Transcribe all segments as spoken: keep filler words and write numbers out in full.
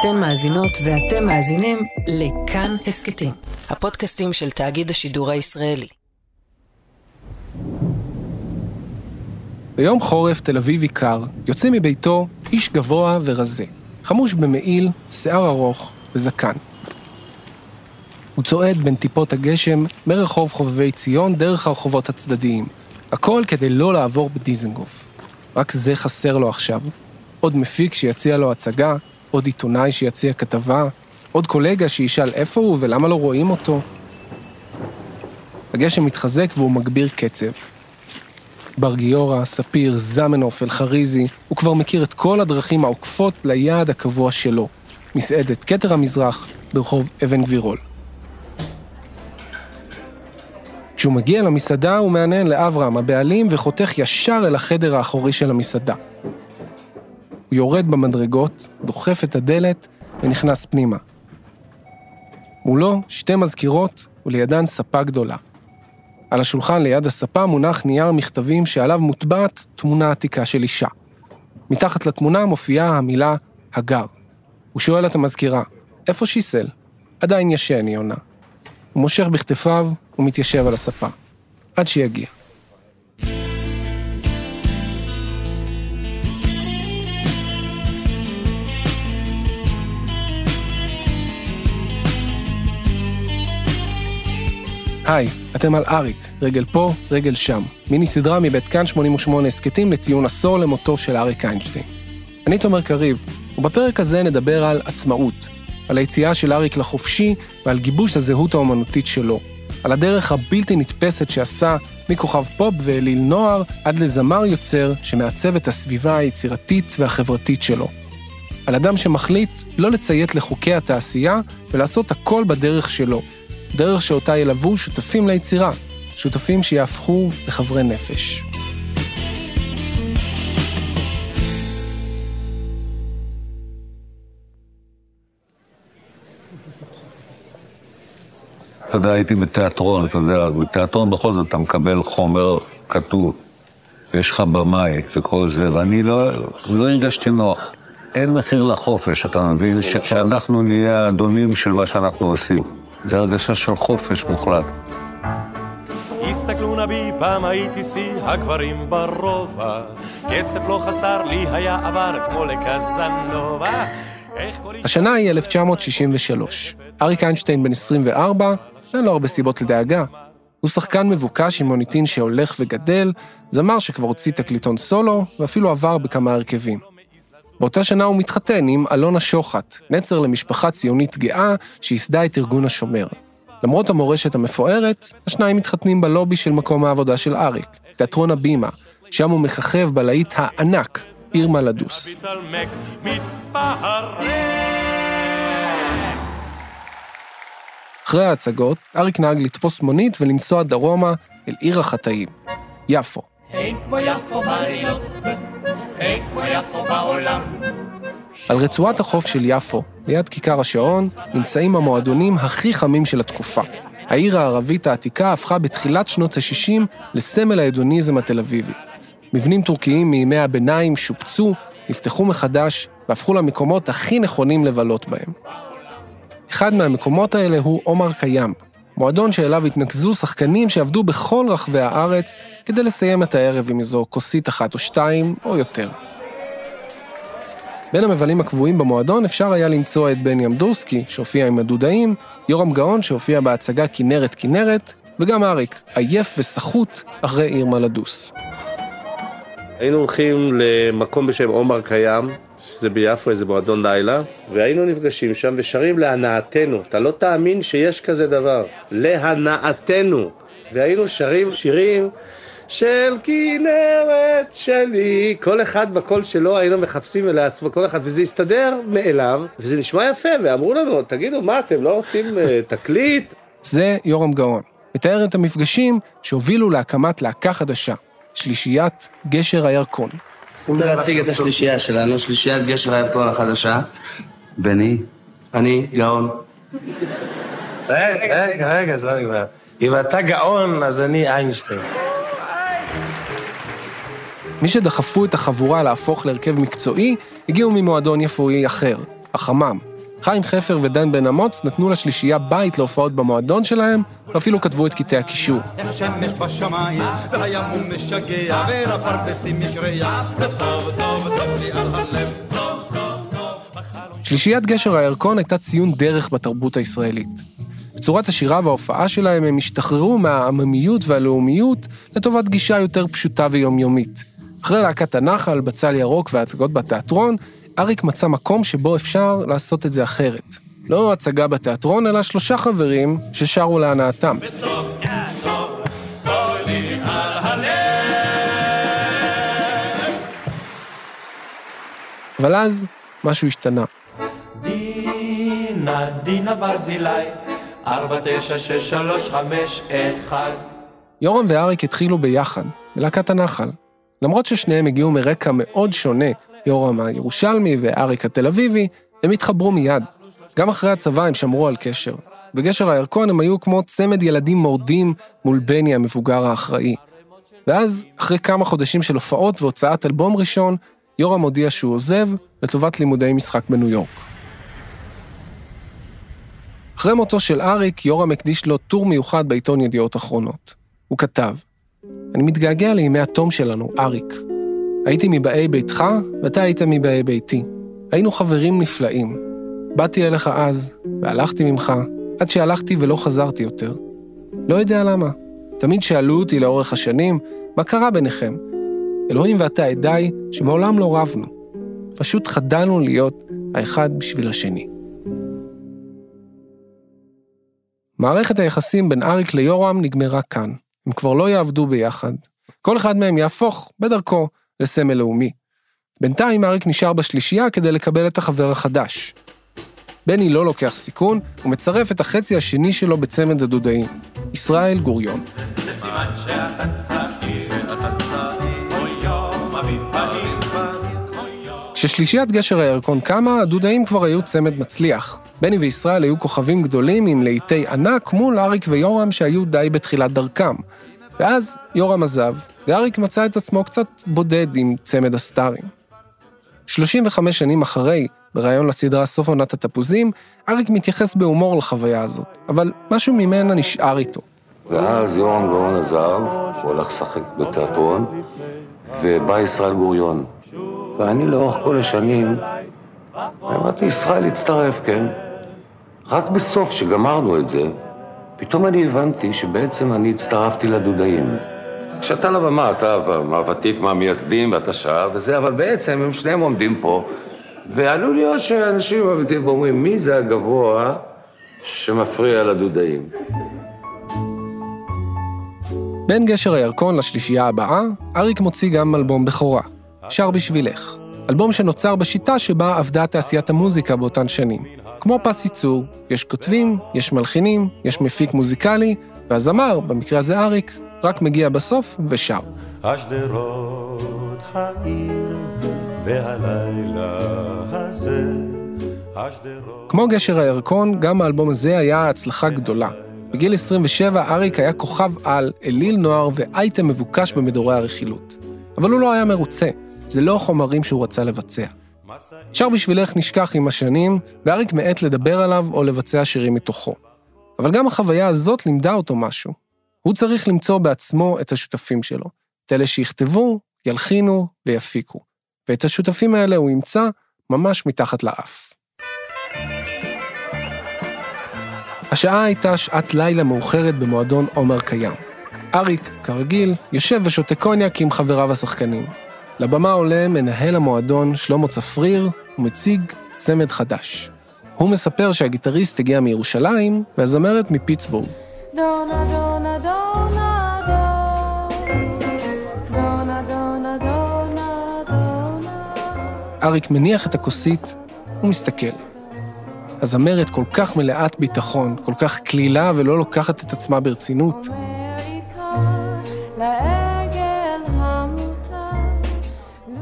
אתן מאזינות ואתם מאזינים לכאן הסקטים, הפודקאסטים של תאגיד השידור הישראלי. ביום חורף תל אביבי קר, יוצא מביתו איש גבוה ורזה, חמוש במעיל, שיער ארוך וזקן. הוא צועד בין טיפות הגשם מרחוב חובבי ציון דרך הרחובות הצדדיים, הכל כדי לא לעבור בדיזנגוף. רק זה חסר לו עכשיו. עוד מפיק שיציע לו הצגה, עוד עיתונאי שיציע כתבה, עוד קולגה שישאל איפה הוא ולמה לא רואים אותו. הגשם מתחזק והוא מגביר קצב. בר גיורא, ספיר, זמנופל, חריזי, הוא כבר מכיר את כל הדרכים העוקפות ליעד הקבוע שלו, מסעדת קטר המזרח ברחוב אבן גבירול. כשהוא מגיע למסעדה הוא מענן לאברהם הבעלים וחותך ישר אל החדר האחורי של המסעדה. הוא יורד במדרגות, דוחף את הדלת ונכנס פנימה. מולו שתי מזכירות ולידן ספה גדולה. על השולחן ליד הספה מונח נייר מכתבים שעליו מוטבעת תמונה עתיקה של אישה. מתחת לתמונה מופיעה המילה הגר. הוא שואל את המזכירה, איפה שיסל? עדיין ישן, היא עונה. הוא מושך בכתפיו ומתיישב על הספה, עד שיגיע. היי, אתם על אריק, רגל פה, רגל שם. מיני סדרה מבית כאן שמונים ושמונה הסקטים לציון עשור למותו של אריק איינשטיין. אני תומר קריב, ובפרק הזה נדבר על עצמאות, על היציאה של אריק לחופשי ועל גיבוש הזהות האומנותית שלו, על הדרך הבלתי נתפסת שעשה מכוכב פופ ואליל נוער עד לזמר יוצר שמעצב את הסביבה היצירתית והחברתית שלו. על אדם שמחליט לא לציית לחוקי התעשייה ולעשות הכל בדרך שלו, דרך שאותה ילוו שותפים ליצירה, שותפים שיהפכו לחברי נפש. אתה יודע, הייתי בתיאטרון, אתה יודע, בתיאטרון בכל זאת אתה מקבל חומר כתוב, ויש לך במאי, זה כל זה, ואני לא, לא הרגשתי נוח. אין מחיר לחופש, אתה מבין, שאנחנו נהיה האדונים של מה שאנחנו עושים. זה הרגשה של חופש מוחלט. הסתכלו נבי, פעם הייתי סי הגברים ברובע, כסף לא חסר לי, היה עבר כמו לקזנובה. השנה היא אלף תשע מאות שישים ושלוש. אריק איינשטיין בן עשרים וארבע, אין לו הרבה סיבות לדאגה. הוא שחקן מבוקש עם מוניטין שהולך וגדל, זמר שכבר הוציא תקליטון סולו, ואפילו עבר בכמה הרכבים. באותה שנה הוא מתחתן עם אלונה שוחט, נצר למשפחה ציונית גאה שיסדה את ארגון השומר. למרות המורשת המפוארת, השניים מתחתנים בלובי של מקום העבודה של אריק, תיאטרון הבימה, שם הוא מככב בלהיט הענק, עיר מלודוס. אחרי ההצגות, אריק נהג לתפוס מונית ולנסוע דרומה אל עיר החטאים, יפו. על רצועת החוף של יפו, ליד כיכר השעון, נמצאים המועדונים הכי חמים של התקופה. העיר הערבית העתיקה הפכה בתחילת שנות ה-שישים לסמל ההדוניזם התל אביבי. מבנים טורקיים מימי הביניים שופצו, נפתחו מחדש והפכו למקומות הכי נכונים לבלות בהם. אחד מהמקומות האלה הוא עומר קיים, מועדון שאליו התנקזו שחקנים שעבדו בכל רחבי הארץ כדי לסיים את הערב עם איזו כוסית אחת או שתיים או יותר. בין המבלים הקבועים במועדון אפשר היה למצוא את בני אמדורסקי שהופיע עם הדודאים, יורם גאון שהופיע בהצגה כינרת כינרת, וגם אריק, עייף וסחוט אחרי עיר מלודוס. היינו הולכים למקום בשם עומר קיים, שזה ביפו, איזה מועדון לילה, והיינו נפגשים שם ושרים להנאתנו. אתה לא תאמין שיש כזה דבר. להנאתנו. והיינו שרים שירים של כינרת שלי. כל אחד בקול שלו היינו מחפשים אל עצמו, כל אחד, וזה הסתדר מאליו, וזה נשמע יפה, ואמרו לנו, תגידו, מה אתם לא רוצים תקליט? זה יורם גאון. מתאר את המפגשים שהובילו להקמת להקה חדשה, שלישיית גשר הירקון. רוצה להציג את השלישייה שלנו, שלישיית גשר הירקון החדשה. בני. אני, גאון. רגע, רגע, רגע, זה לא נגמר. אם אתה גאון, אז אני איינשטיין. מי שדחפו את החבורה להפוך להרכב מקצועי, הגיעו ממועדון יפואי אחר, החמם, חיים חפר ודן בן אמוץ נתנו לשלישייה בית להופעות במועדון שלהם, ואפילו כתבו את קטעי הקישור. שלישיית גשר הירקון הייתה ציון דרך בתרבות הישראלית. בצורת השירה וההופעה שלהם הם השתחררו מהעממיות והלאומיות לטובת גישה יותר פשוטה ויומיומית. אחרי להקת הנחל, בצל ירוק וההצגות בתיאטרון, אריק מצא מקום שבו אפשר לעשות את זה אחרת. לא הצגה בתיאטרון, אלא שלושה חברים ששרו להנאתם. אבל אז משהו השתנה. דינה, דינה ברזילי, ארבע, תשע, שש, שלוש, חמש, אחד. יורם ואריק התחילו ביחד, בלהקת הנחל. למרות ששניהם הגיעו מרקע מאוד שונה, יורם הירושלמי ואריק התל אביבי, הם התחברו מיד. גם אחרי הצבא הם שמרו על קשר. בגשר הירקון הם היו כמו צמד ילדים מורדים מול בני המבוגר האחראי. ואז, אחרי כמה חודשים של הופעות והוצאת אלבום ראשון, יורם הודיע שהוא עוזב לטובת לימודי משחק בניו יורק. אחרי מותו של אריק, יורם הקדיש לו טור מיוחד בעיתון ידיעות אחרונות. הוא כתב, אני מתגעגע לימי התום שלנו, אריק. הייתי מבאי ביתך, ואתה היית מבאי ביתי. היינו חברים נפלאים. באתי אליך אז, והלכתי ממך, עד שהלכתי ולא חזרתי יותר. לא יודע למה. תמיד שאלו אותי לאורך השנים, מה קרה ביניכם? אלוהים ואתה עדיי שמעולם לא רבנו. פשוט חדלנו להיות האחד בשביל השני. מערכת היחסים בין אריק ליורם נגמרה כאן. הם כבר לא יעבדו ביחד. כל אחד מהם יהפוך, בדרכו, לסמל לאומי. בינתיים אריק נשאר בשלישייה כדי לקבל את החבר החדש. בני לא לוקח סיכון, הוא מצרף את החצי השני שלו בצמד הדודאים, ישראל גוריון. כששלישיית גשר הירקון קמה, הדודאים כבר היו צמד מצליח. בני וישראל היו כוכבים גדולים עם לעיתי ענק מול אריק ויורם שהיו די בתחילת דרכם. ואז יורם עזב, ואריק מצא את עצמו קצת בודד עם צמד הסטרים. שלושים וחמש שנים אחרי, ברעיון לסדרה סוף עונת התפוזים, אריק מתייחס בהומור לחוויה הזאת, אבל משהו ממנה נשאר איתו. ואז יורם גאון עזב, הוא הלך לשחק בתיאטרון, ובא ישראל גוריון. ואני לאורך כל השנים, אמרתי, ישראל הצטרף, כן? רק בסוף שגמרנו את זה, פתאום אני הבנתי שבעצם אני הצטרפתי לדודאים. כשאתה לבמה, אתה מהוותיק, מהמייסדים, ואתה שעה וזה, אבל בעצם הם שניהם עומדים פה, ועלול להיות שאנשים עובדים ואומרים, מי זה הגבוה שמפריע לדודאים? בין גשר הירקון לשלישייה הבאה, אריק מוציא גם אלבום בכורה, שר בשבילך. אלבום שנוצר בשיטה שבה עבדה תעשיית המוזיקה באותן שנים. כמו פס ייצור, יש כותבים, יש מלחינים, יש מפיק מוזיקלי, והזמר, במקרה הזה אריק, רק מגיע בסוף ושר. השדרות העיר והלילה הזה השדרות... כמו גשר הירקון, גם האלבום הזה היה הצלחה גדולה. בגיל עשרים ושבע אריק היה כוכב על, אליל נוער ואייטם מבוקש במדורי הרכילות. אבל הוא לא היה מרוצה. זה לא חומרים שהוא רצה לבצע. שר בשבילך נשכח עם השנים, ואריק מעט לדבר עליו או לבצע שירים מתוכו. אבל גם החוויה הזאת לימדה אותו משהו. הוא צריך למצוא בעצמו את השותפים שלו. את אלה שיכתבו, ילחינו ויפיקו. ואת השותפים האלה הוא ימצא ממש מתחת לאף. השעה הייתה שעת לילה מאוחרת במועדון עומר קיים. אריק, כרגיל, יושב ושותה קוניאק עם חבריו השחקנים. לבמה עולה מנהל המועדון שלמה צפריר ומציג צמד חדש. הוא מספר שהגיטריסט הגיע מירושלים והזמרת מפיטסבורג. דונה, דונה, דונה, דונה, דונה, דונה, דונה. אריק מניח את הכוסית ומסתכל. הזמרת כל כך מלאת ביטחון, כל כך כלילה ולא לוקחת את עצמה ברצינות.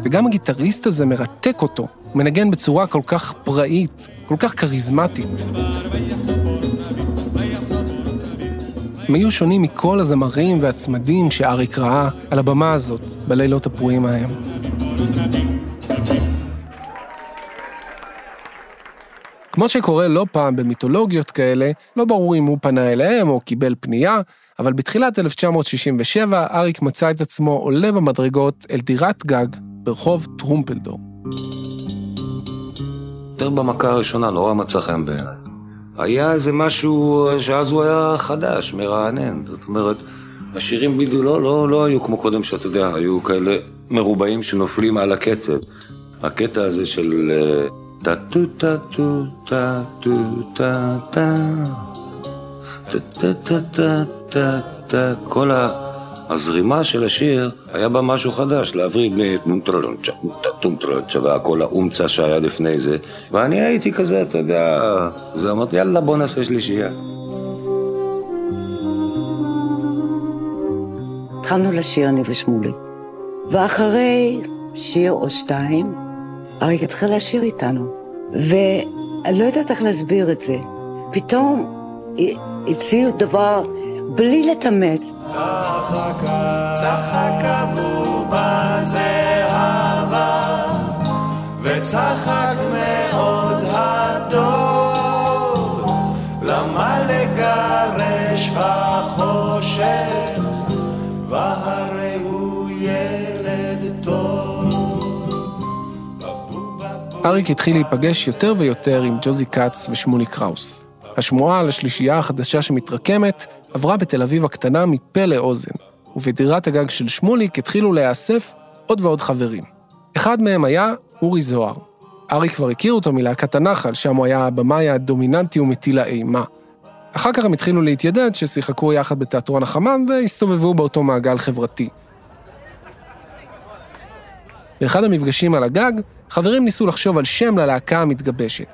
וגם הגיטריסט הזה מרתק אותו, מנגן בצורה כל כך פראית, כל כך קריזמטית. הם היו שונים מכל הזמרים והצמדים שאריק ראה על הבמה הזאת, בלילות הפרועים ההם. כמו שקורה לא פעם במיתולוגיות כאלה, לא ברור אם הוא פנה אליהם או קיבל פנייה, אבל בתחילת אלף תשע מאות שישים ושבע אריק מצא את עצמו עולה במדרגות אל דירת גג ברחוב טרומפלדור. יותר במכה הראשונה, לא המצא חן בעיניי. היה איזה משהו שאז הוא היה חדש, מרענן. זאת אומרת, השירים בדיוק לא, לא, לא היו כמו קודם שאתה יודע, היו כאלה מרובעים שנופלים על הקצב. הקטע הזה של... טטו טטו טטו טטו כל הזרימה של השיר היה בה משהו חדש, להבריא מטומטרלונצ'ה, טומטרלונצ'ה והכל האומצה שהיה לפני זה, ואני הייתי כזה, אתה יודע, זה אמרתי, יאללה בוא נעשה שלישייה. התחלנו לשיר אני ושמולי, ואחרי שיר או שתיים, אריק התחיל לשיר איתנו, ואני לא יודעת איך להסביר את זה, פתאום הציעו דבר בלי לתמץ. צחקה, צחקה בובה זהבה, וצחק מאוד הדוד, למה לגרש החושך, והרי הוא ילד טוב. אריק התחיל להיפגש יותר ויותר עם ג'וזי קאץ ושמולי קראוס. השמועה על השלישייה החדשה שמתרקמת עברה בתל אביב הקטנה מפה לאוזן, ובדירת הגג של שמוליק התחילו להיאסף עוד ועוד חברים. אחד מהם היה אורי זוהר. אריק כבר הכיר אותו מלהקת הנחל, שם הוא היה הבמאי הדומיננטי ומטיל האימה. אחר כך הם התחילו להתיידד ששיחקו יחד בתיאטרון החמם והסתובבו באותו מעגל חברתי. באחד המפגשים על הגג, חברים ניסו לחשוב על שם ללהקה המתגבשת.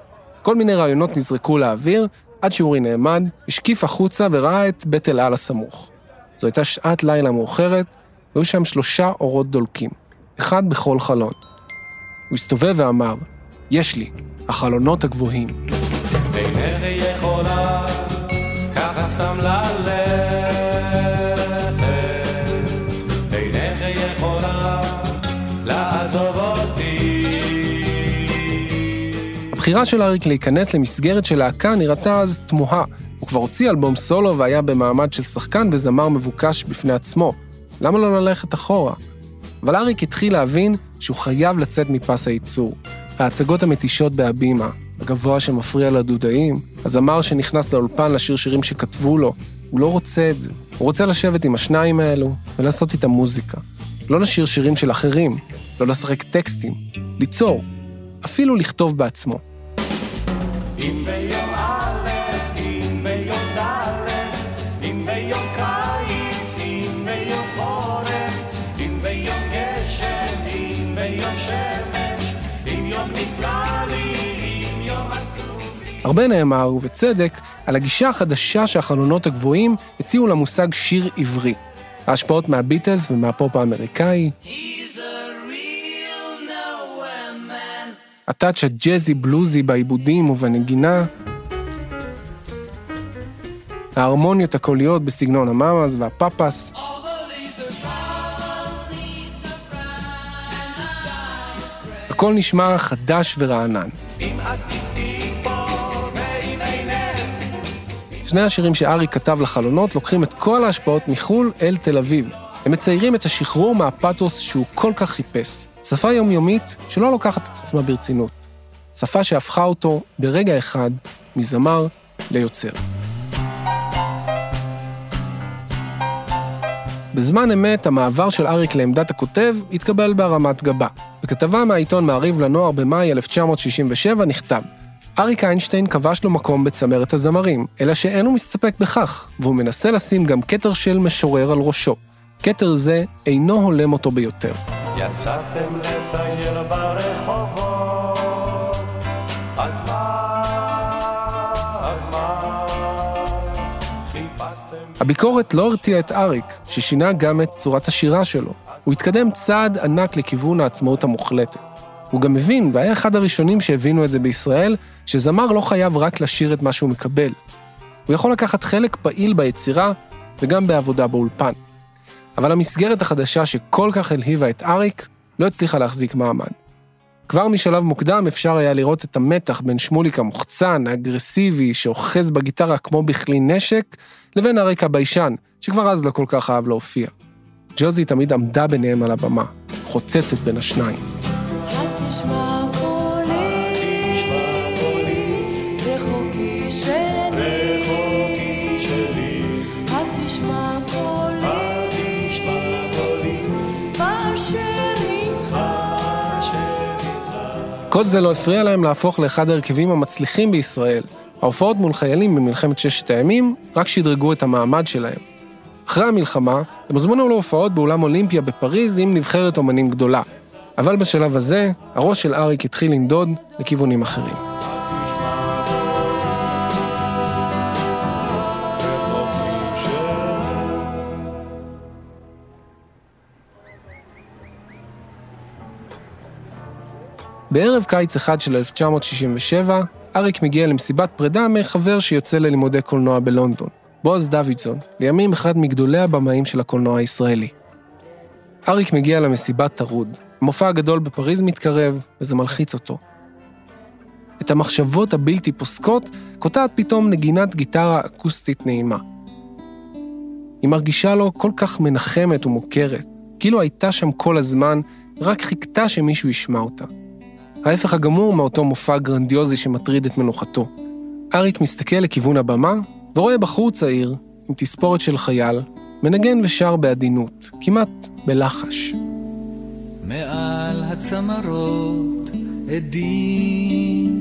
כל מיני רעיונות נזרקו לאוויר, עד שאורי נעמד, השקיף החוצה וראה את בית אל על הסמוך. זו הייתה שעת לילה מאוחרת, והיו שם שלושה אורות דולקים, אחד בכל חלון. הוא הסתובב ואמר, יש לי, החלונות הגבוהים. אינך יכולה, ככה סתם ללכת, אינך יכולה, לעזוב אותי. הבחירה של אריק להיכנס למסגרת של להקה נראתה אז תמוהה. הוא כבר הוציא אלבום סולו והיה במעמד של שחקן וזמר מבוקש בפני עצמו. למה לא ללכת אחורה? אבל אריק התחיל להבין שהוא חייב לצאת מפס הייצור. ההצגות המתישות בהבימה, הגבוה שמפריע לדודאים, הזמר שנכנס לאולפן לשיר שירים שכתבו לו, הוא לא רוצה את זה. הוא רוצה לשבת עם השניים האלו ולעשות איתם מוזיקה. לא לשיר שירים של אחרים, לא לשחק טקסטים, ליצור, אפילו לכתוב בעצמו. אם ביום א', אם ביום ד', אם ביום קיץ, אם ביום חורף, אם ביום גשם, אם ביום שמש, אם יום נפלא לי, אם יום עצוב לי. הרבה נאמר, ובצדק, על הגישה החדשה שהחלונות הגבוהים הציעו למושג שיר עברי. ההשפעות מהביטלס ומהפופ האמריקאי. הטאץ' הג'זי בלוזי בעיבודים ובנגינה, ההרמוניות הקוליות בסגנון המאמאז והפאפס, הכל נשמע חדש ורענן. שני השירים שאריק כתב לחלונות לוקחים את כל ההשפעות מחול אל תל אביב. הם מציירים את השחרור מהפאתוס שהוא כל כך חיפש. שפה יומיומית שלא לוקחת את עצמה ברצינות. שפה שהפכה אותו ברגע אחד מזמר ליוצר. בזמן אמת, המעבר של אריק לעמדת הכותב התקבל בהרמת גבה. בכתבה מהעיתון מעריב לנוער במאי אלף תשע מאות שישים ושבע נכתב, אריק איינשטיין כבש לו מקום בצמרת הזמרים, אלא שאין הוא מסתפק בכך, והוא מנסה לשים גם כתר של משורר על ראשו. כתר זה אינו הולם אותו ביותר. יצאתם לטייר ברחובות, אז מה, אז מה, חיפשתם... הביקורת לא הרתיעה את אריק, ששינה גם את צורת השירה שלו. הוא התקדם צעד ענק לכיוון העצמאות המוחלטת. הוא גם מבין, והיה אחד הראשונים שהבינו את זה בישראל, שזמר לא חייב רק לשיר את מה שהוא מקבל. הוא יכול לקחת חלק פעיל ביצירה וגם בעבודה באולפן. אבל המסגרת החדשה שכל כך הלהיבה את אריק לא הצליחה להחזיק מעמד. כבר משלב מוקדם אפשר היה לראות את המתח בין שמוליק המוחצן, האגרסיבי, שאוחז בגיטרה כמו בכלי נשק, לבין אריק הביישן, שכבר אז לא כל כך אהב להופיע. ג'וזי תמיד עמדה ביניהם על הבמה, חוצצת בין השניים. כל זה לא הפריע להם להפוך לאחד הרכבים המצליחים בישראל. ההופעות מול חיילים במלחמת ששת הימים רק שידרגו את המעמד שלהם. אחרי המלחמה, הם הזמנו להופעות באולם אולימפיה בפריז עם נבחרת אומנים גדולה. אבל בשלב הזה, הראש של אריק התחיל לנדוד לכיוונים אחרים. בערב קיץ אחד של אלף תשע מאות שישים ושבע, אריק מגיע למסיבת פרידה מחבר שיוצא ללימודי קולנוע בלונדון, בועז דוידזון, לימים אחד מגדולי הבמאים של הקולנוע הישראלי. אריק מגיע למסיבת טרוד, המופע הגדול בפריז מתקרב, וזה מלחיץ אותו. את המחשבות הבלתי פוסקות, קוטעת פתאום נגינת גיטרה אקוסטית נעימה. היא מרגישה לו כל כך מנחמת ומוכרת, כאילו הייתה שם כל הזמן, רק חיכתה שמישהו ישמע אותה. ההפך הגמור מאותו מופע גרנדיוזי שמטריד את מנוחתו. אריק מסתכל לכיוון הבמה, ורואה בחור צעיר, עם תספורת של חייל, מנגן ושר בעדינות, כמעט בלחש. מעל הצמרות עדים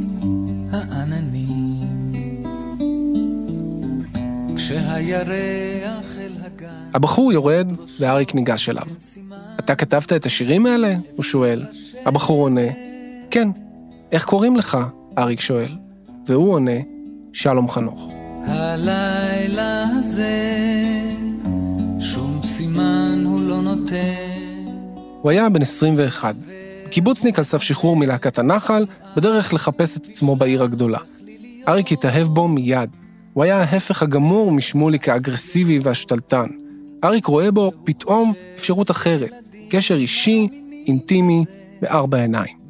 העננים כשהירח אל הגן... הבחור יורד ואריק ניגש אליו. אתה כתבת את השירים האלה? הוא שואל. הבחור עונה. כן, איך קוראים לך? אריק שואל. והוא עונה, שלום חנוך. הלילה הזה, שום סימן הוא לא נותן. הוא היה בן עשרים ואחת, קיבוצניק על סף שחרור מלהקת הנחל, בדרך לחפש את עצמו בעיר הגדולה. אריק התאהב בו מיד. הוא היה ההפך הגמור משמוליק האגרסיבי והשתלטן. אריק רואה בו פתאום אפשרות אחרת, קשר אישי, אינטימי, בארבע עיניים.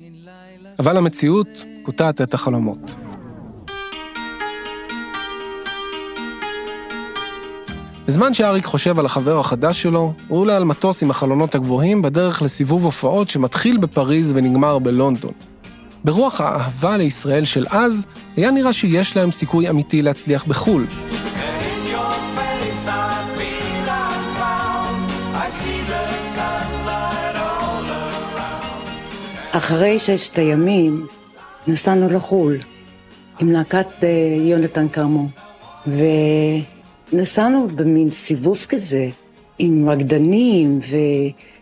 אבל המציאות קוטעת את החלומות. בזמן שאריק חושב על החבר החדש שלו, הוא עולה על מטוס עם החלונות הגבוהים בדרך לסיבוב הופעות שמתחיל בפריז ונגמר בלונדון. ברוח האהבה לישראל של אז, היה נראה שיש להם סיכוי אמיתי להצליח בחול. אחרי ששת הימים נסענו לחול עם להקת יונתן קרמו, ונסענו במין סיבוב כזה עם רקדנים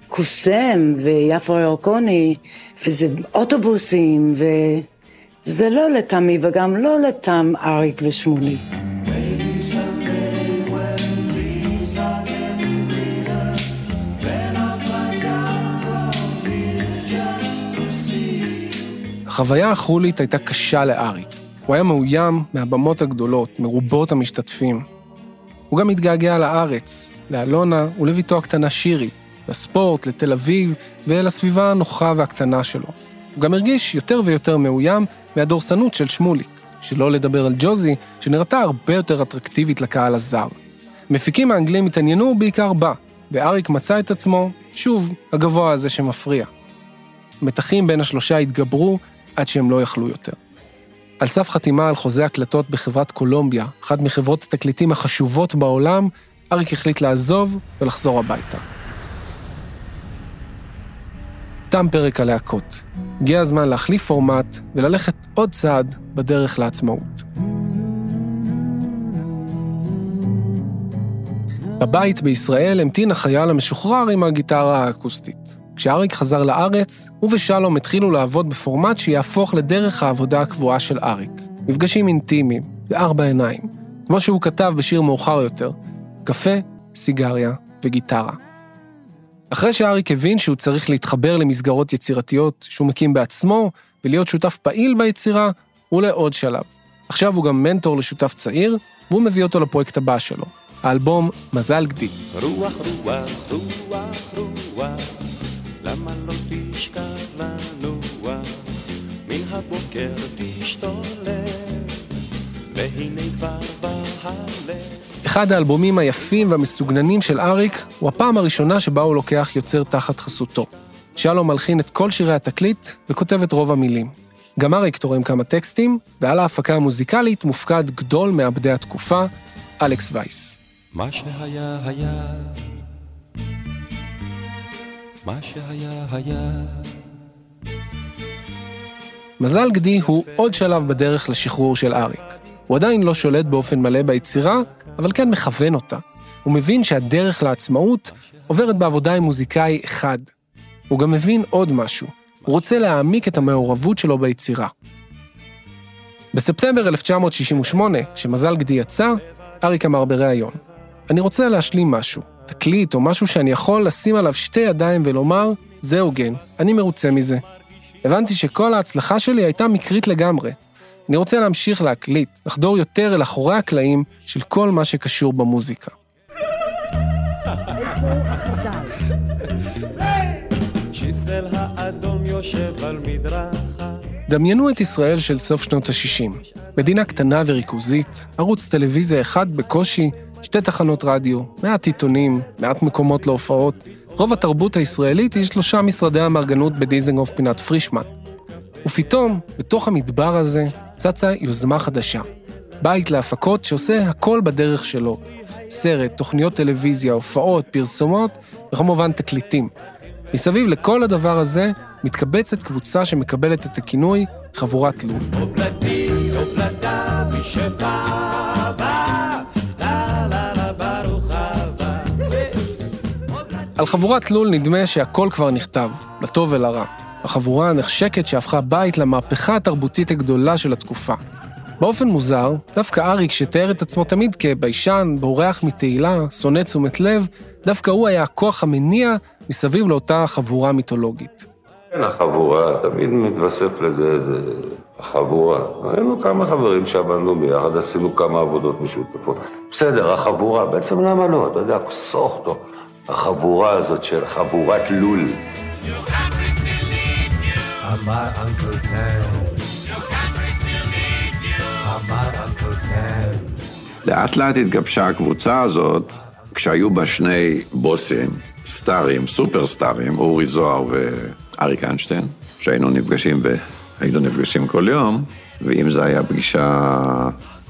וקוסם ויפו ירקוני, וזה אוטובוסים, וזה לא לטעמי וגם לא לטעם אריק ושמולי. החוויה החולית הייתה קשה לאריק. הוא היה מאוים מהבמות הגדולות, מרובות המשתתפים. הוא גם התגעגע לארץ, לאלונה ולביתו הקטנה שירי, לספורט, לתל אביב ולסביבה הנוחה והקטנה שלו. הוא גם הרגיש יותר ויותר מאוים מהדורסנות של שמוליק, שלא לדבר על ג'וזי, שנראתה הרבה יותר אטרקטיבית לקהל הזר. מפיקים האנגלים התעניינו בעיקר בה, ואריק מצא את עצמו, שוב, הגבוה הזה שמפריע. מתחים בין השלושה התגברו, עד שהם לא יכלו יותר. על סף חתימה על חוזה הקלטות בחברת קולומביה, אחת מחברות התקליטים החשובות בעולם, אריק החליט לעזוב ולחזור הביתה. תם פרק הלהקות. הגיע הזמן להחליף פורמט וללכת עוד צעד בדרך לעצמאות. בבית בישראל המתין החייל המשוחרר עם הגיטרה האקוסטית. כשאריק חזר לארץ, הוא ושלום התחילו לעבוד בפורמט שיהפוך לדרך העבודה הקבועה של אריק. מפגשים אינטימיים, בארבע עיניים, כמו שהוא כתב בשיר מאוחר יותר, קפה, סיגריה וגיטרה. אחרי שאריק הבין שהוא צריך להתחבר למסגרות יצירתיות שהוא מקים בעצמו, ולהיות שותף פעיל ביצירה, הוא לעוד שלב. עכשיו הוא גם מנטור לשותף צעיר, והוא מביא אותו לפרויקט הבא שלו, האלבום מזל גדי. רוח, רוח, רוח, רוח. למה לא תשכח לנוח אחד האלבומים היפים והמסוגננים של אריק הוא הפעם הראשונה שבה הוא לוקח יוצר תחת חסותו. שלום מלחין את כל שירי התקליט וכותב את רוב המילים. גם אריק תורם כמה טקסטים, ועל ההפקה המוזיקלית מופקד גדול מעבדי התקופה, אלכס וייס. מה שהיה היה, מה שהיה היה. מזל גדי הוא עוד שלב בדרך לשחרור של אריק. הוא עדיין לא שולט באופן מלא ביצירה, אבל כן מכוון אותה. הוא מבין שהדרך לעצמאות עוברת בעבודה עם מוזיקאי אחד. הוא גם מבין עוד משהו. הוא רוצה להעמיק את המעורבות שלו ביצירה. בספטמבר אלף תשע מאות שישים ושמונה, כשמזל גדי יצא, אריק אמר בריאיון, אני רוצה להשלים משהו, תקליט או משהו שאני יכול לשים עליו שתי ידיים ולומר, זה הוגן, אני מרוצה מזה. הבנתי שכל ההצלחה שלי הייתה מקרית לגמרי. אני רוצה להמשיך להקליט, לחדור יותר אל אחורי הקלעים של כל מה שקשור במוזיקה. דמיינו את ישראל של סוף שנות ה-שישים. מדינה קטנה וריכוזית, ערוץ טלוויזיה אחד בקושי, שתי תחנות רדיו, מעט עיתונים, מעט מקומות להופעות. רוב התרבות הישראלית היא שלושה משרדי המארגנות בדיזנגוף פינת פרישמן. ופתאום, בתוך המדבר הזה, צצה יוזמה חדשה. בית להפקות שעושה הכל בדרך שלו. סרט, תוכניות טלוויזיה, הופעות, פרסומות, וכמובן תקליטים. מסביב לכל הדבר הזה, מתקבצת קבוצה שמקבלת את הכינוי חבורת לול. על חבורת לול נדמה שהכל כבר נכתב, לטוב ולרע. החבורה הנחשקת שהפכה בית למהפכה התרבותית הגדולה של התקופה. באופן מוזר, דווקא אריק שתיאר את עצמו תמיד כביישן, בורח מתהילה, שונא תשומת לב, דווקא הוא היה הכוח המניע מסביב לאותה חבורה מיתולוגית. כן, החבורה, תמיד מתווסף לזה, החבורה. היינו כמה חברים שעבדנו ביחד, עשינו כמה עבודות משותפות. בסדר, החבורה, בעצם למה לא? אתה יודע, סוך טוב. החבורה הזאת של חבורת לול. אמר אנקל סם. אמר אנקל סם. לאט לאט התגבשה הקבוצה הזאת, כשהיו בה שני בוסים, סטארים, סופר סטארים, אורי זוהר ואריק איינשטיין, שהיינו נפגשים, ב... היינו נפגשים כל יום, ואם זה היה פגישה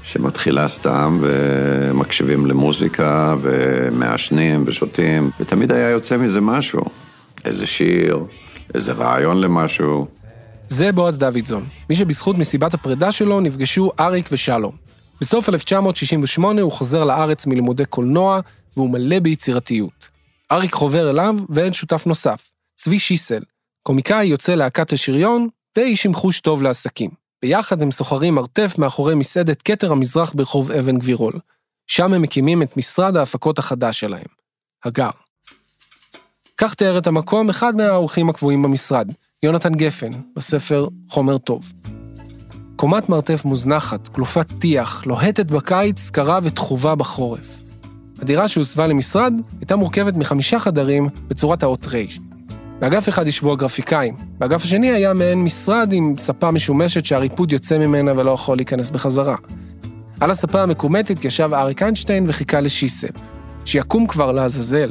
שמתחילה סתם, ומקשיבים למוזיקה, ומעשנים ושותים, ותמיד היה יוצא מזה משהו, איזה שיר, איזה רעיון למשהו. זה בועז דוידזון, מי שבזכות מסיבת הפרידה שלו נפגשו אריק ושלום. בסוף אלף תשע מאות שישים ושמונה הוא חוזר לארץ מלימודי קולנוע, והוא מלא ביצירתיות. אריק חובר אליו ואין שותף נוסף, צבי שיסל, קומיקאי יוצא להקת השריון ואיש עם חוש טוב לעסקים. ביחד הם סוחרים מרתף מאחורי מסעדת קטר המזרח ברחוב אבן גבירול. שם הם מקימים את משרד ההפקות החדש שלהם, הגר. כך תיאר את המקום אחד מהאורחים הקבועים במשרד, יונתן גפן, בספר חומר טוב. קומת מרתף מוזנחת, כלופת טיח, לוהטת בקיץ, קרה ותחובה בחורף. הדירה שהוסבה למשרד הייתה מורכבת מחמישה חדרים בצורת האות רייש. באגף אחד ישבו הגרפיקאים, באגף השני היה מעין משרד עם ספה משומשת שהריפוד יוצא ממנה ולא יכול להיכנס בחזרה. על הספה המקומטית ישב אריק איינשטיין וחיכה לשיסל, שיקום כבר לעזאזל.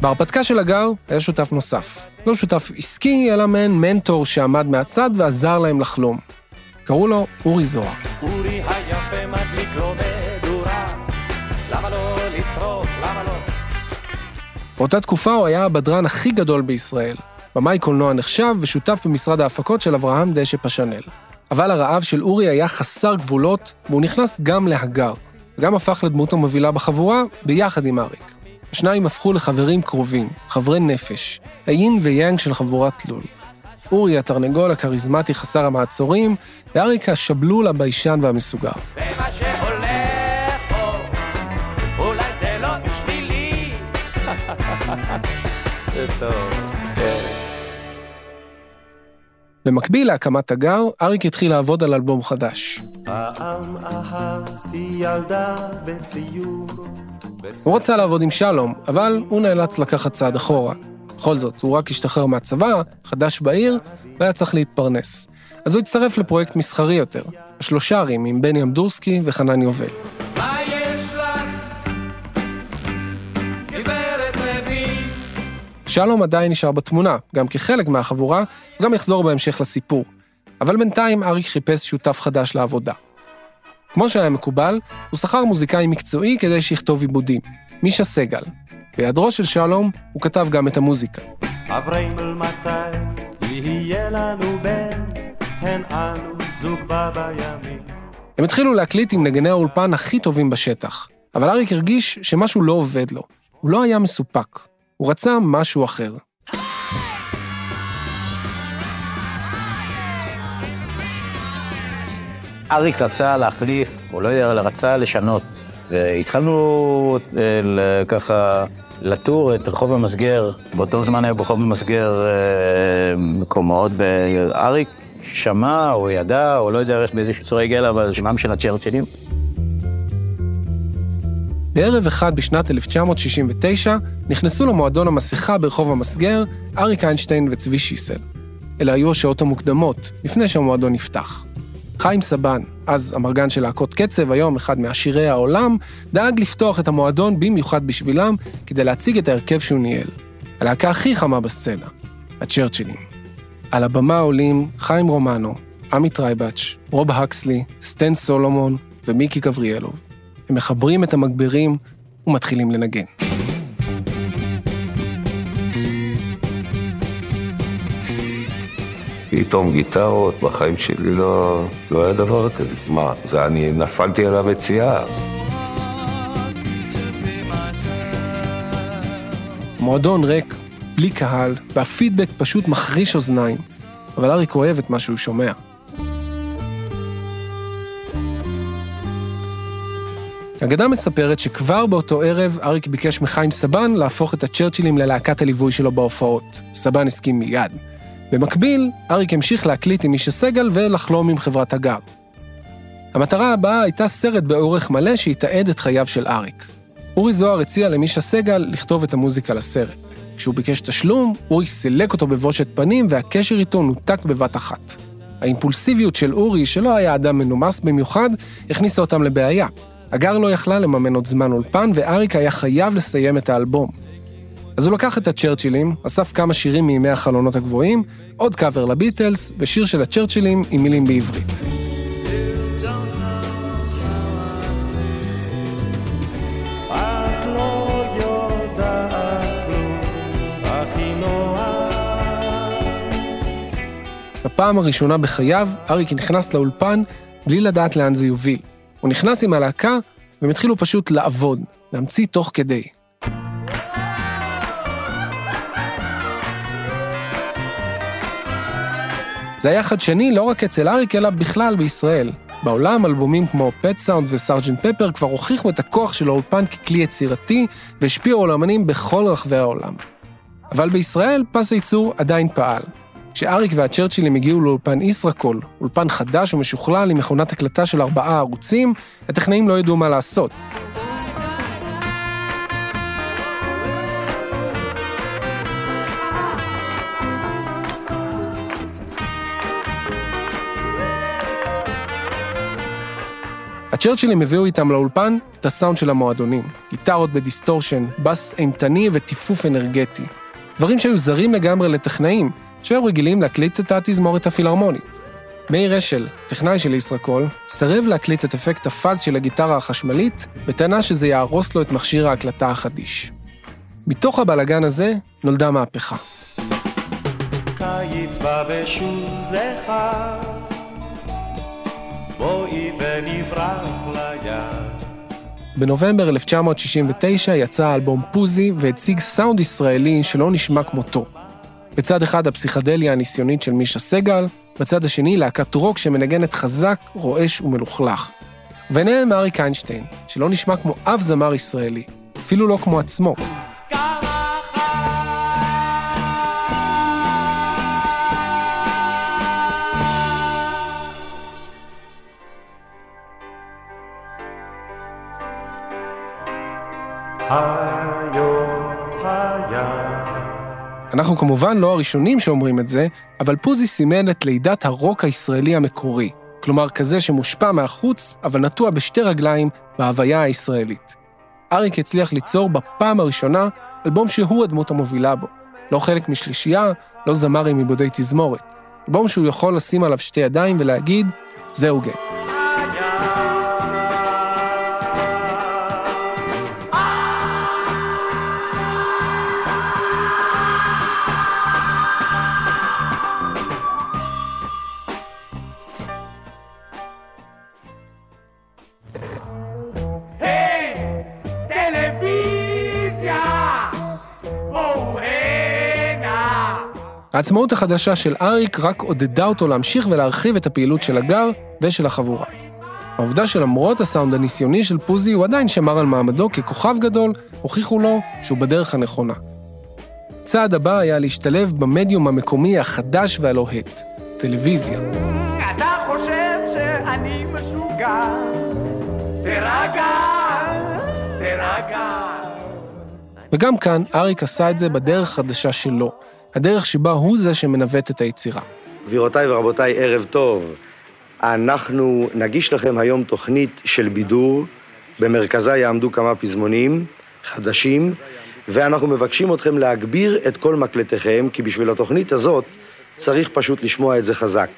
בהרפתקה של הגר היה שותף נוסף. לא שותף עסקי, אלא מעין מנטור שעמד מהצד ועזר להם לחלום. קראו לו אורי זוהר. אורי היפה מדליק לו מדורה, למה לא לשרוף, למה לא? באותה תקופה הוא היה הבדרן הכי גדול בישראל. במאי קולנוע נחשב ושותף במשרד ההפקות של אברהם דשא פשנל. אבל הרעב של אורי היה חסר גבולות, והוא נכנס גם להגר, וגם הפך לדמות המובילה בחבורה ביחד עם אריק. השניים הפכו לחברים קרובים, חברי נפש, היין ויאנג של חבורת לול. אורי התרנגול הקריזמטי חסר המעצורים, ואריק השבלול הביישן והמסוגר. ומה שהולך פה, אולי זה לא בשבילי. זה טוב. במקביל להקמת הגר, אריק התחיל לעבוד על אלבום חדש. פעם אהבתי ילדה בציור. הוא רצה לעבוד עם שלום, אבל הוא נאלץ לקחת צעד אחורה. בכל זאת, הוא רק השתחרר מהצבא, חדש בעיר, והיה צריך להתפרנס. אז הוא הצטרף לפרויקט מסחרי יותר, השלושה ערים עם בני אמדורסקי וחנן יובל. שלום עדיין נשאר בתמונה, גם כחלק מהחבורה, וגם יחזור בהמשך לסיפור. אבל בינתיים אריק חיפש שותף חדש לעבודה. כמו שהיה מקובל, הוא שכר מוזיקאי מקצועי כדי שיכתוב עיבודים, מישה סגל. בידרו של שלום הוא כתב גם את המוזיקה. הם התחילו להקליט עם נגני האולפן הכי טובים בשטח, אבל אריק הרגיש שמשהו לא עובד לו, הוא לא היה מסופק. הוא רצה משהו אחר. אריק רצה להחליף, הוא לא יודע, רצה לשנות. והתחלנו ככה לטור את רחוב המסגר. באותו זמן היה ברחוב המסגר מקומות, ואריק שמע, הוא ידע, הוא לא יודע איך באיזושהי צורה הגיע לה, אבל שמם של הצ'רצ'ילים. בערב אחד בשנת אלף תשע מאות שישים ותשע נכנסו למועדון המסיכה ברחוב המסגר אריק איינשטיין וצבי שיסל. אלה היו השעות המוקדמות, לפני שהמועדון נפתח. חיים סבן, אז אמרגן של להקות קצב, היום אחד מעשירי העולם, דאג לפתוח את המועדון במיוחד בשבילם כדי להציג את ההרכב שהוא ניהל. הלהקה הכי חמה בסצנה, הצ'רצ'ילים. על הבמה עולים חיים רומנו, אמי טרייבאץ', רוב הקסלי, סטן סולומון ומיקי גבריאלוב. הם מחברים את המגבירים ומתחילים לנגן. פתאום גיטרות, בחיים שלי לא, לא היה דבר כזה. מה, זה אני נפלתי על המציאה. מועדון ריק, בלי קהל, והפידבק פשוט מחריש אוזניים, אבל אריק אוהב את מה שהוא שומע. אגדה מספרת שכבר באותו ערב אריק ביקש מחיים סבן להפוך את הצ'רצ'ילים ללהקת הליווי שלו בהופעות. סבן הסכים מיד. במקביל, אריק המשיך להקליט עם מישה סגל ולחלום עם חברת הגר. המטרה הבאה הייתה סרט באורך מלא שהתעד את חייו של אריק. אורי זוהר הציע למישה סגל לכתוב את המוזיקה לסרט. כשהוא ביקש תשלום, אורי סילק אותו בבושת פנים והקשר איתו נותק בבת אחת. האימפולסיביות של אורי, שלא היה אדם מנומס במיוחד, הכניסה אותם לבעיה. הגר לא יכלה לממן עוד זמן אולפן, ואריק היה חייב לסיים את האלבום. אז הוא לקח את הצ'רצ'ילים, אסף כמה שירים מימי החלונות הגבוהים, עוד קאבר לביטלס, ושיר של הצ'רצ'ילים עם מילים בעברית. בפעם הראשונה בחייו, אריק נכנס לאולפן בלי לדעת לאן זה יוביל. הוא נכנס עם הלהקה, והם התחילו פשוט לעבוד, להמציא תוך כדי. זה היה חדשני לא רק אצל אריק, אלא בכלל בישראל. בעולם, אלבומים כמו פט סאונדס וסרג'נט פפר כבר הוכיחו את הכוח של האולפן ככלי יצירתי, והשפיעו על אמנים בכל רחבי העולם. אבל בישראל, פס הייצור עדיין פעל. כשאריק והצ'רצ'ילים הגיעו לאולפן ישרקול, אולפן חדש ומשוכלל עם מכונת הקלטה של ארבעה ערוצים, הטכנאים לא ידעו מה לעשות. הצ'רצ'ילים הביאו איתם לאולפן את הסאונד של המועדונים, גיטרות בדיסטורשן, בס אימתני וטיפוף אנרגטי. דברים שהיו זרים לגמרי לטכנאים, שהיו רגילים להקליט את התזמורת הפילהרמונית. מאיר אשל, טכנאי של ישרקול, סרב להקליט את אפקט הפאז של הגיטרה החשמלית, בטענה שזה יהרוס לו את מכשיר ההקלטה החדיש. מתוך הבלגן הזה נולדה מהפכה. קיץ בא ושוב זכר, בואי ונברח ליד. בנובמבר אלף תשע מאות שישים ותשע יצא האלבום פוזי והציג סאונד ישראלי שלא נשמע כמותו. בצד אחד הפסיכדליה הניסיונית של מישה סגל, בצד השני להקת רוק שמנגנת חזק, רועש ומלוכלך. וביניהם אריק איינשטיין, שלא נשמע כמו אף זמר ישראלי, אפילו לא כמו עצמו. אנחנו כמובן לא הראשונים שאומרים את זה, אבל פוזי סימן את לידת הרוק הישראלי המקורי, כלומר כזה שמושפע מהחוץ, אבל נטוע בשתי רגליים בהוויה הישראלית. אריק הצליח ליצור בפעם הראשונה אלבום שהוא הדמות המובילה בו, לא חלק משלישייה, לא זמר עם עיבודי תזמורת. אלבום שהוא יכול לשים עליו שתי ידיים ולהגיד, זהו גן. העצמאות החדשה של אריק רק עודדה אותו להמשיך ולהרחיב את הפעילות של הגר ושל החבורה. העובדה שלמרות הסאונד הניסיוני של פוזי הוא עדיין שמר על מעמדו ככוכב גדול, הוכיחו לו שהוא בדרך הנכונה. הצעד הבא היה להשתלב במדיום המקומי החדש והלוהט, טלוויזיה. אתה חושב שאני משוגע, תרגע, תרגע. וגם כאן אריק עשה את זה בדרך חדשה שלו, הדרך שבה הוא זה שמנווט את היצירה. גבירותיי ורבותיי, ערב טוב. אנחנו נגיש לכם היום תוכנית של בידור, במרכזה יעמדו כמה פזמונים חדשים, ואנחנו מבקשים אתכם להגביר את כל מקלטיכם, כי בשביל התוכנית הזאת צריך פשוט לשמוע את זה חזק.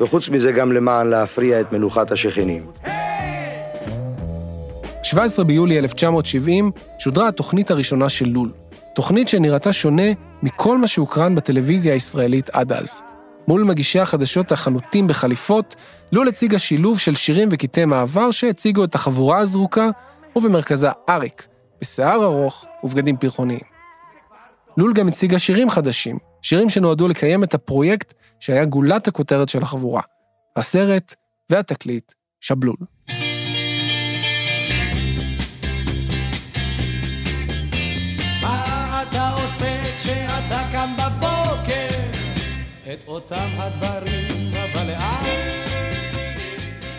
וחוץ מזה גם למען להפריע את מנוחת השכנים. שבעה עשר ביולי אלף תשע מאות שבעים שודרה התוכנית הראשונה של לול. תוכנית שנראתה שונה מכל מה שהוקרן בטלוויזיה הישראלית עד אז. מול מגישי החדשות החנותים בחליפות, לול הציגה שילוב של שירים וקטעי מעבר שהציגו את החבורה הזרוקה, ובמרכזה אריק, בשיער ארוך ובגדים פרחוניים. לול גם הציגה שירים חדשים, שירים שנועדו לקיים את הפרויקט שהיה גולת הכותרת של החבורה, הסרט והתקליט שבלול. שאתה קם בבוקר את אותם הדברים אבל לאט.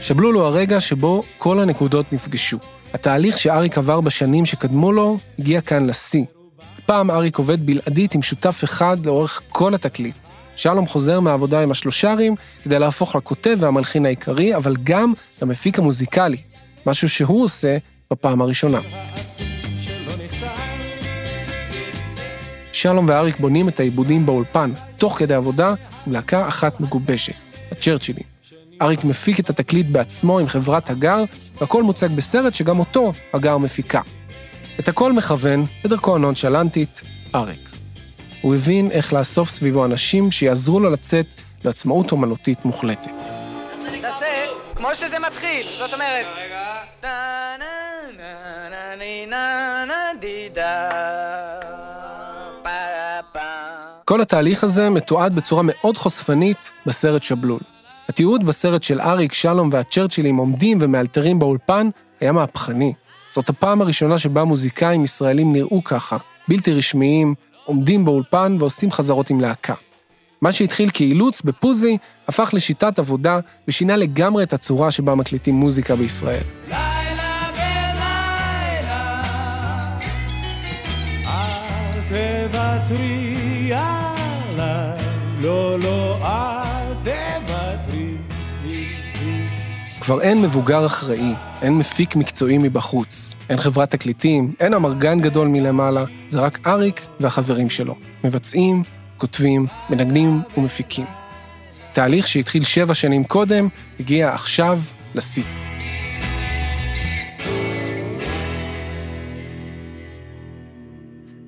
שבלול הוא הרגע שבו כל הנקודות נפגשו. התהליך שאריק עבר בשנים שקדמו לו הגיע כאן לשיא. הפעם אריק עובד בלעדית עם שותף אחד לאורך כל התקליט. שלום חוזר מהעבודה עם השלושרים כדי להפוך לכותב והמלחין העיקרי, אבל גם למפיק המוזיקלי, משהו שהוא עושה בפעם הראשונה. שלום ואריק בונים את העיבודים באולפן, תוך כדי עבודה, עם להקה אחת מגובשת, הצ'רצ'ילים. אריק מפיק את התקליט בעצמו עם חברת הגר, והכל מוצג בסרט שגם אותו הגר מפיקה. את הכל מכוון, בדרכו הנונשלנטית, אריק. הוא הבין איך לאסוף סביבו אנשים שיעזרו לו לצאת לעצמאות אומנותית מוחלטת. תעשה, כמו שזה מתחיל, זאת אומרת... רגע, רגע. כל התהליך הזה מתועד בצורה מאוד חושפנית בסרט שבלול. התיעוד בסרט של אריק, שלום והצ'רצ'ילים עומדים ומאלתרים באולפן היה מהפכני. זאת הפעם הראשונה שבה מוזיקאים ישראלים נראו ככה, בלתי רשמיים, עומדים באולפן ועושים חזרות עם להקה. מה שהתחיל כאילוץ בפוזי הפך לשיטת עבודה ושינה לגמרי את הצורה שבה מקליטים מוזיקה בישראל. כבר אין מבוגר אחראי, אין מפיק מקצועי מבחוץ, אין חברת תקליטים, אין אמרגן גדול מלמעלה, זה רק אריק והחברים שלו, מבצעים, כותבים, מנגנים ומפיקים. תהליך שהתחיל שבע שנים קודם הגיע עכשיו לשיא.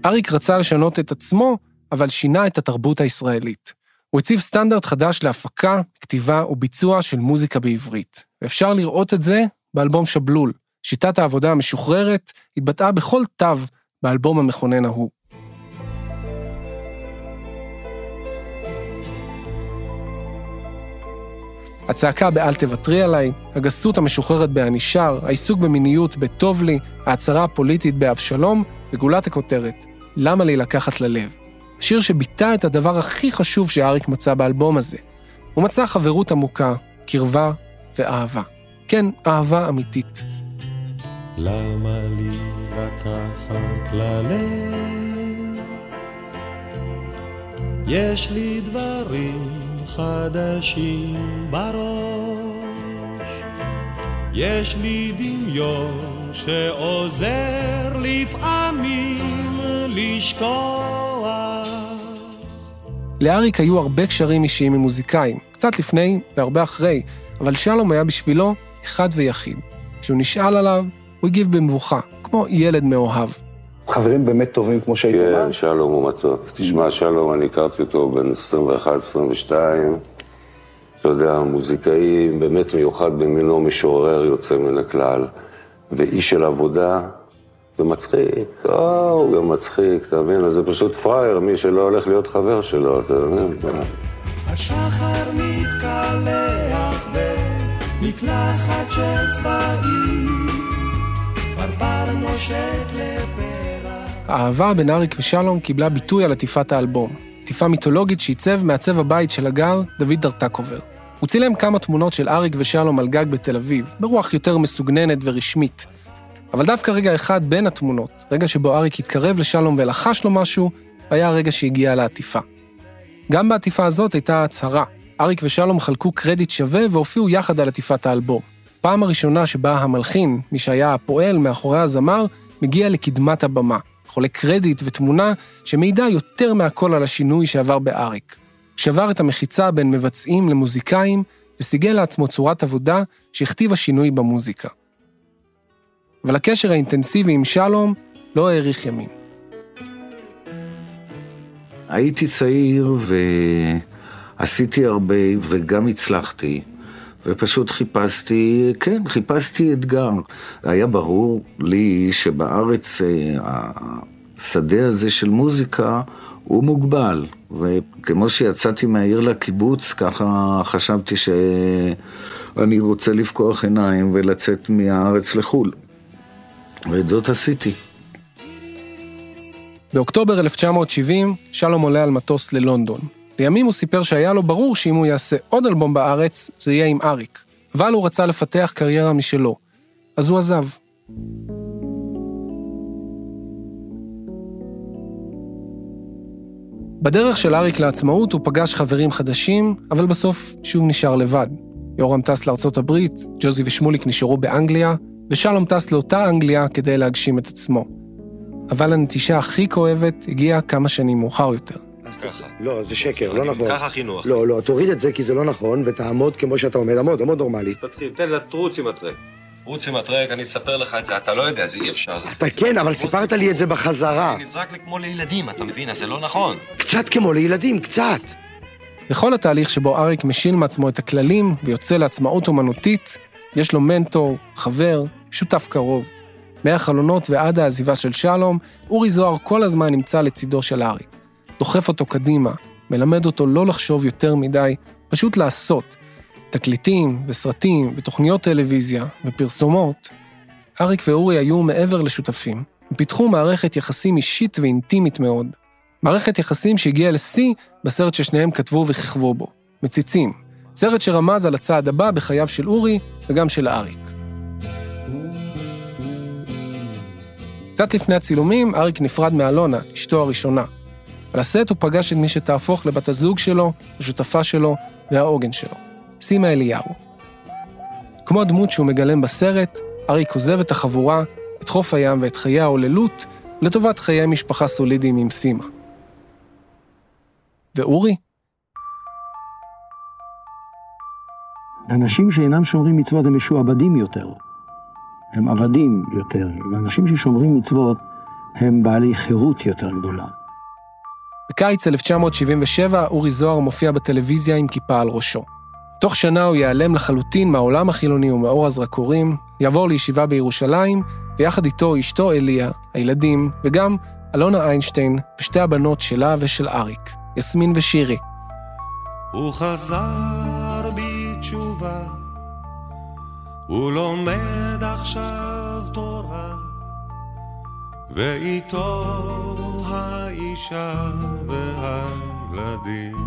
אריק רצה לשנות את עצמו, אבל שינה את התרבות הישראלית. הוא הציב סטנדרט חדש להפקה, כתיבה וביצוע של מוזיקה בעברית. ואפשר לראות את זה באלבום שבלול. שיטת העבודה המשוחררת התבטאה בכל תו באלבום המכונן ההוא. הצעקה באל תוותרי עליי, הגסות המשוחררת באנישר, העיסוק במיניות בטוב לי, ההצהרה הפוליטית באבשלום וגולת הכותרת. למה לי לקחת ללב? שיר שביטא את הדבר הכי חשוב שאריק מצא באלבום הזה. הוא מצא חברות עמוקה, קרבה ואהבה. כן, אהבה אמיתית. למה לי לקחת ללב? יש לי דברים חדשים בראש, יש לי דמיון שעוזר לפעמים לשכוח. לאריק היו הרבה קשרים אישיים עם מוזיקאים, קצת לפני והרבה אחרי, אבל שלום היה בשבילו אחד ויחיד. כשהוא נשאל עליו, הוא הגיב במבוכה, כמו ילד מאוהב. חברים באמת טובים כמו שהיית אומר? כן, שלום הוא מתוק. תשמע, שלום, אני הכרתי אותו בין עשרים ואחת עשרים ושתיים. אתה יודע, מוזיקאי באמת מיוחד במינו, משורר יוצא מן הכלל, ואיש של עבודה, ומצחיק, אה, הוא גם מצחיק, אתה מבין? אז זה פשוט פרייר, מי שלא הולך להיות חבר שלו, אתה מבין? השחר מתקלח במקלחת של צבעים, פרפר נושק לפרח. האהבה בין אריק ושלום קיבלה ביטוי על עטיפת האלבום, עטיפה מיתולוגית שעיצב מעצב הבית של הגר, דוד דרטקובר. הוא צילם כמה תמונות של אריק ושלום על גג בתל אביב, ברוח יותר מסוגננת ורשמית. אבל דווקא רגע אחד בין התמונות, רגע שבו אריק התקרב לשלום ולחש לו משהו, היה הרגע שהגיע לעטיפה. גם בעטיפה הזאת הייתה הצהרה. אריק ושלום חלקו קרדיט שווה והופיעו יחד על עטיפת האלבום. פעם הראשונה שבה המלחין, מי שהיה הפועל מאחורי הזמר, מגיע לקדמת הבמה, חולה קרדיט ותמונה שמעידה יותר מהכל על השינוי שעבר באריק. שבר את המחיצה בין מבצעים למוזיקאים, וסיגל לעצמו צורת עבודה שהכתיבה שינוי במוזיקה. אבל הקשר האינטנסיבי עם שלום לא האריך ימים. הייתי צעיר ועשיתי הרבה וגם הצלחתי, ופשוט חיפשתי, כן, חיפשתי אתגר. היה ברור לי שבארץ השדה הזה של מוזיקה הוא מוגבל, וכמו שיצאתי מהעיר לקיבוץ, ככה חשבתי שאני רוצה לפקוח עיניים ולצאת מהארץ לחול. ואת זאת עשיתי. באוקטובר אלף תשע מאות שבעים, שלום עולה על מטוס ללונדון. לימים הוא סיפר שהיה לו ברור שאם הוא יעשה עוד אלבום בארץ, זה יהיה עם אריק. אבל הוא רצה לפתח קריירה משלו, אז הוא עזב. בדרך של אריק לעצמאות הוא פגש חברים חדשים, אבל בסוף שוב נשאר לבד. יורם טס לארצות הברית, ג'וזי ושמוליק נשארו באנגליה, ושלום טס לאותה אנגליה כדי להגשים את עצמו. אבל הנטישה הכי כואבת הגיעה כמה שנים מאוחר יותר. לא, זה שקר, לא נכון. ככה חינוך. לא, לא, תוריד את זה כי זה לא נכון, ותעמוד כמו שאתה עומד, עמוד, עמוד נורמלי. תתחיל, תן לה תרוץ עם הטרק. תרוץ עם הטרק, אני אספר לך את זה, אתה לא יודע, זה אי אפשר. אתה כן, אבל סיפרת לי את זה בחזרה. זה נזרק כמו לילדים, אתה מבין, אז זה לא נכון. קצת כמו לילדים, קצת. בכל התהליך שבו אריק משיל מעצמו את הכללים ויוצא לעצמאות אומנותית, יש לו מנטור, חבר, שותף קרוב. מהחלונות ועד העזיבה של שלום, אורי זוהר כל הזמן נמצא לצידו של אריק. דוחף אותו קדימה, מלמד אותו לא לחשוב יותר מדי, פשוט לעשות. תקליטים וסרטים ותוכניות טלוויזיה ופרסומות. אריק ואורי היו מעבר לשותפים. הם פיתחו מערכת יחסים אישית ואינטימית מאוד. מערכת יחסים שהגיעה לשיא בסרט ששניהם כתבו וככבו בו. מציצים. סרט שרמז על הצעד הבא בחייו של אורי וגם של אריק. קצת לפני הצילומים, אריק נפרד מאלונה, אשתו הראשונה. על הסט הוא פגש את מי שתהפוך לבת הזוג שלו, השותפה שלו והעוגן שלו, סימה אליהו. כמו הדמות שהוא מגלם בסרט, אריק עוזב את החבורה, את חוף הים ואת חיי העוללות, לטובת חיי משפחה סולידיים עם סימה. ואורי? אנשים שאינם שומרים מצוות הם משועבדים יותר. הם עבדים יותר. ואנשים ששומרים מצוות הם בעלי חירות יותר גדולה. בקיץ אלף תשע מאות שבעים ושבע אורי זוהר מופיע בטלוויזיה עם כיפה על ראשו. תוך שנה הוא ייעלם לחלוטין מהעולם החילוני ומאור הזרקורים, יעבור לישיבה בירושלים, ויחד איתו אשתו אליה, הילדים, וגם אלונה איינשטיין ושתי הבנות שלה ושל אריק, יסמין ושירי. הוא חזר בתשובה, הוא לומד עכשיו תורה, ואיתו האישה והילדים.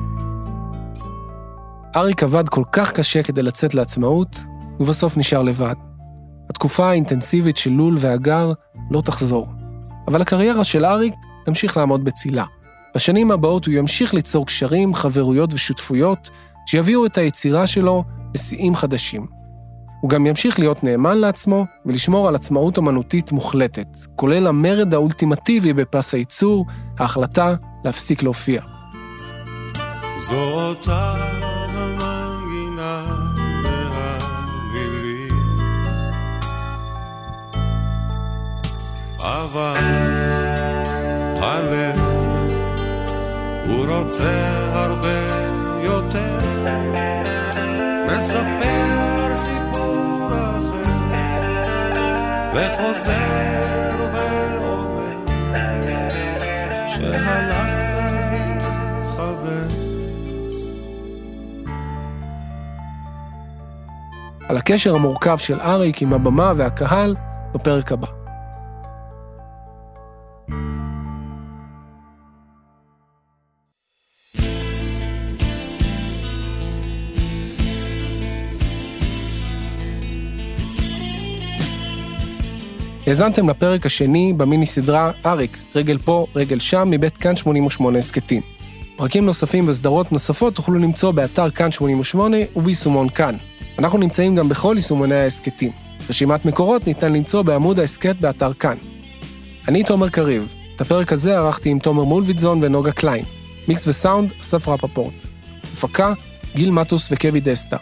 אריק עבד כל כך קשה כדי לצאת לעצמאות, ובסוף נשאר לבד. התקופה האינטנסיבית של לול והגר לא תחזור, אבל הקריירה של אריק תמשיך לעמוד בצילה. בשנים הבאות הוא ימשיך ליצור קשרים, חברויות ושותפויות שיביאו את היצירה שלו לשיאים חדשים. הוא גם ימשיך להיות נאמן לעצמו ולשמור על עצמאות אמנותית מוחלטת, כולל המרד האולטימטיבי בפס הייצור, ההחלטה להפסיק להופיע. זאת המנגינה והמילים, אבל הלב הוא רוצה הרבה יותר, מספר סיפור אחר וחוזר ואומר שהלכת לי חבר. על הקשר המורכב של אריק עם הבמה והקהל בפרק הבא. האזנתם לפרק השני במיני סדרה אריק, רגל פה, רגל שם, מבית כאן שמונים ושמונה הסקטים. פרקים נוספים וסדרות נוספות תוכלו למצוא באתר כאן שמונים ושמונה וביישומון כאן. אנחנו נמצאים גם בכל יישומוני ההסקטים. רשימת מקורות ניתן למצוא בעמוד ההסקט באתר כאן. אני תומר קריב. את הפרק הזה ערכתי עם תומר מולבידזון ונוגה קליין. מיקס וסאונד, אסף רפפורט. הפקה, גיל מטוס וקבי דסטה.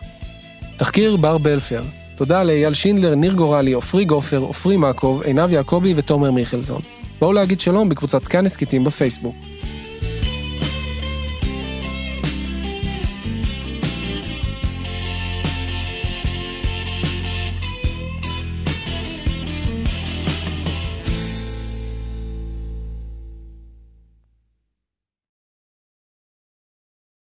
תחקיר בר בלפר. תודה לאייל שינדלר, ניר גורלי, אופרי גופר, אופרי מעקוב, עיניו יעקובי ותומר מיכלזון. בואו להגיד שלום בקבוצת כאן הסקטים בפייסבוק.